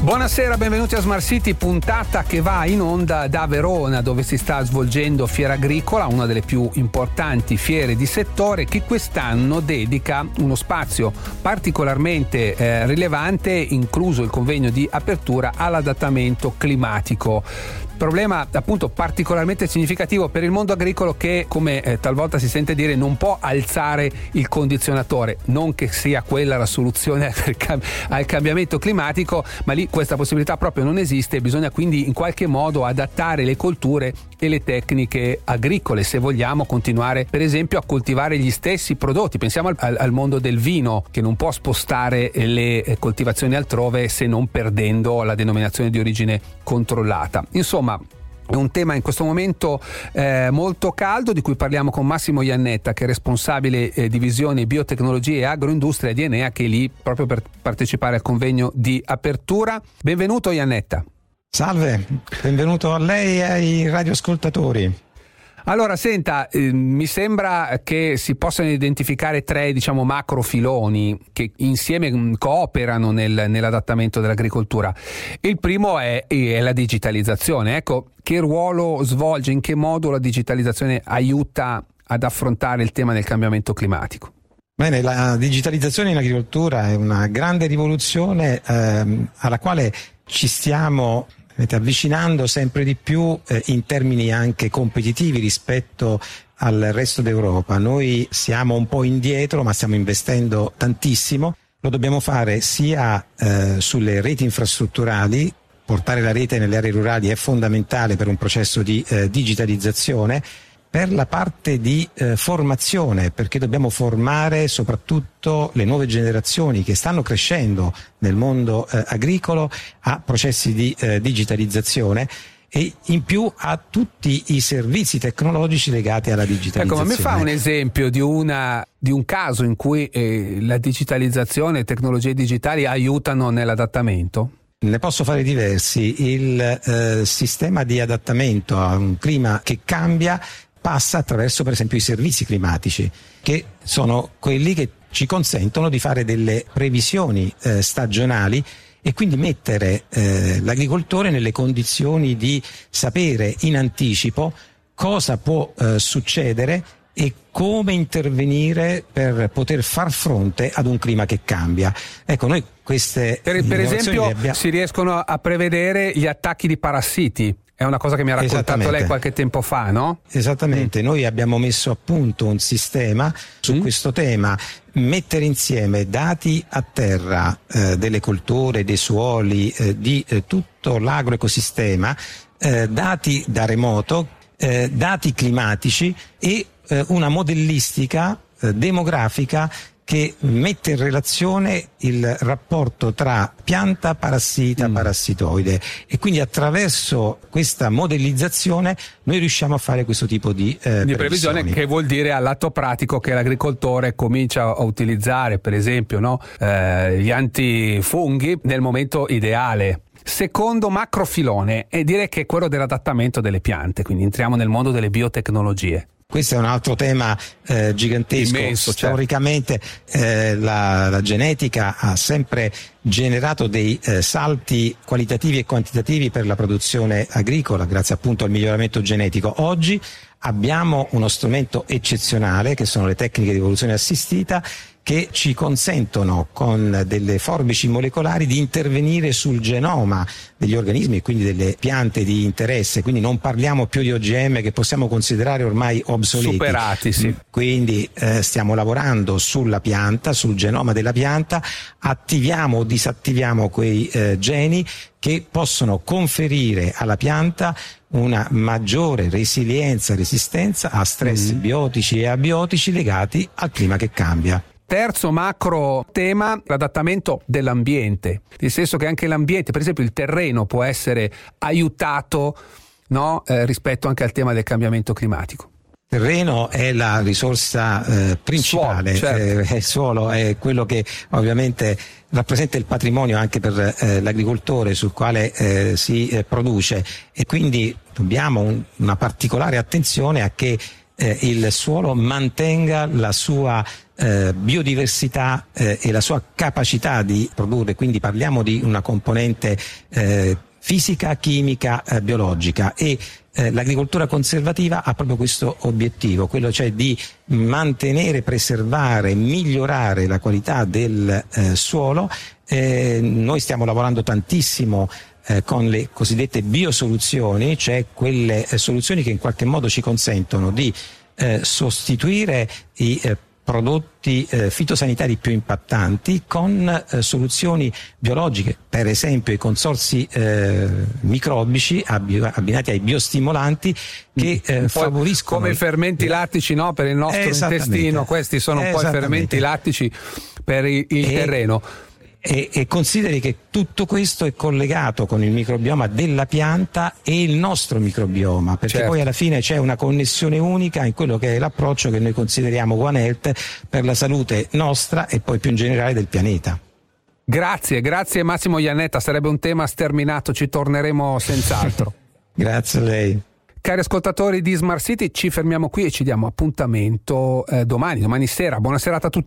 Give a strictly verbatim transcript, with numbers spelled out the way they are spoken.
Buonasera, benvenuti a Smart City, puntata che va in onda da Verona, dove si sta svolgendo Fieragricola, una delle più importanti fiere di settore, che quest'anno dedica uno spazio particolarmente eh, rilevante, incluso il convegno di apertura, all'adattamento climatico. Problema appunto particolarmente significativo per il mondo agricolo che, come eh, talvolta si sente dire, non può alzare il condizionatore, non che sia quella la soluzione al, cam- al cambiamento climatico, ma lì questa possibilità proprio non esiste. Bisogna quindi in qualche modo adattare le colture e le tecniche agricole se vogliamo continuare per esempio a coltivare gli stessi prodotti. Pensiamo al, al mondo del vino, che non può spostare le coltivazioni altrove se non perdendo la denominazione di origine controllata. Insomma, ma è un tema in questo momento eh, molto caldo, di cui parliamo con Massimo Iannetta, che è responsabile eh, divisione biotecnologie e agroindustria di ENEA, che è lì proprio per partecipare al convegno di apertura. Benvenuto Iannetta. Salve, benvenuto a lei e ai radioascoltatori. Allora, senta, eh, mi sembra che si possano identificare tre, diciamo, macro filoni che insieme cooperano nel, nell'adattamento dell'agricoltura. Il primo è, è la digitalizzazione. Ecco, che ruolo svolge, in che modo la digitalizzazione aiuta ad affrontare il tema del cambiamento climatico? Bene, la digitalizzazione in agricoltura è una grande rivoluzione ehm, alla quale ci stiamo avvicinando sempre di più eh, in termini anche competitivi rispetto al resto d'Europa. Noi siamo un po' indietro, ma stiamo investendo tantissimo. Lo dobbiamo fare sia eh, sulle reti infrastrutturali. Portare la rete nelle aree rurali è fondamentale per un processo di eh, digitalizzazione, per la parte di eh, formazione, perché dobbiamo formare soprattutto le nuove generazioni che stanno crescendo nel mondo eh, agricolo a processi di eh, digitalizzazione e in più a tutti i servizi tecnologici legati alla digitalizzazione. Ecco, ma mi fa un esempio di una di un caso in cui eh, la digitalizzazione e tecnologie digitali aiutano nell'adattamento? Ne posso fare diversi. Il eh, sistema di adattamento a un clima che cambia passa attraverso per esempio i servizi climatici, che sono quelli che ci consentono di fare delle previsioni eh, stagionali e quindi mettere eh, l'agricoltore nelle condizioni di sapere in anticipo cosa può eh, succedere e come intervenire per poter far fronte ad un clima che cambia. Ecco, noi queste per, per esempio abbiamo... si riescono a prevedere gli attacchi di parassiti. È una cosa che mi ha raccontato lei qualche tempo fa, no? Esattamente, mm. Noi abbiamo messo a punto un sistema su mm. questo tema, mettere insieme dati a terra eh, delle colture, dei suoli, eh, di eh, tutto l'agroecosistema, eh, dati da remoto, eh, dati climatici e eh, una modellistica eh, demografica che mette in relazione il rapporto tra pianta, parassita, mm. parassitoide, e quindi attraverso questa modellizzazione noi riusciamo a fare questo tipo di, eh, di previsione, che vuol dire all'atto pratico che l'agricoltore comincia a utilizzare per esempio no, eh, gli antifunghi nel momento ideale. Secondo macrofilone è dire che è quello dell'adattamento delle piante, quindi entriamo nel mondo delle biotecnologie. Questo è un altro tema eh, gigantesco. Immenso, storicamente certo. eh, la, la genetica ha sempre generato dei eh, salti qualitativi e quantitativi per la produzione agricola, grazie appunto al miglioramento genetico. Oggi abbiamo uno strumento eccezionale, che sono le tecniche di evoluzione assistita, che ci consentono con delle forbici molecolari di intervenire sul genoma degli organismi e quindi delle piante di interesse. Quindi non parliamo più di O G M, che possiamo considerare ormai obsoleti. Superati, sì. Quindi eh, stiamo lavorando sulla pianta, sul genoma della pianta, attiviamo o disattiviamo quei eh, geni che possono conferire alla pianta una maggiore resilienza, resistenza a stress mm. biotici e abiotici legati al clima che cambia. Terzo macro tema, l'adattamento dell'ambiente, nel senso che anche l'ambiente, per esempio il terreno, può essere aiutato no, eh, rispetto anche al tema del cambiamento climatico. Il terreno è la risorsa eh, principale, suolo, certo. eh, il suolo è quello che ovviamente rappresenta il patrimonio anche per eh, l'agricoltore sul quale eh, si eh, produce, e quindi dobbiamo un, una particolare attenzione a che eh, il suolo mantenga la sua Eh, biodiversità eh, e la sua capacità di produrre, quindi parliamo di una componente eh, fisica, chimica, eh, biologica, e eh, l'agricoltura conservativa ha proprio questo obiettivo, quello cioè di mantenere, preservare, migliorare la qualità del eh, suolo. Eh, noi stiamo lavorando tantissimo Eh, con le cosiddette biosoluzioni, cioè quelle eh, soluzioni che in qualche modo ci consentono di eh, sostituire i eh, prodotti eh, fitosanitari più impattanti con eh, soluzioni biologiche, per esempio i consorzi eh, microbici abbi- abbinati ai biostimolanti che eh, favoriscono... Come i fermenti lattici, no? Per il nostro intestino, questi sono poi fermenti lattici per il, il e... terreno. E, e consideri che tutto questo è collegato con il microbioma della pianta e il nostro microbioma, perché certo. Poi alla fine c'è una connessione unica in quello che è l'approccio che noi consideriamo One Health per la salute nostra e poi più in generale del pianeta. Grazie, grazie Massimo Iannetta, sarebbe un tema sterminato, ci torneremo senz'altro. Grazie a lei. Cari ascoltatori di Smart City, ci fermiamo qui e ci diamo appuntamento eh, domani, domani sera. Buona serata a tutti.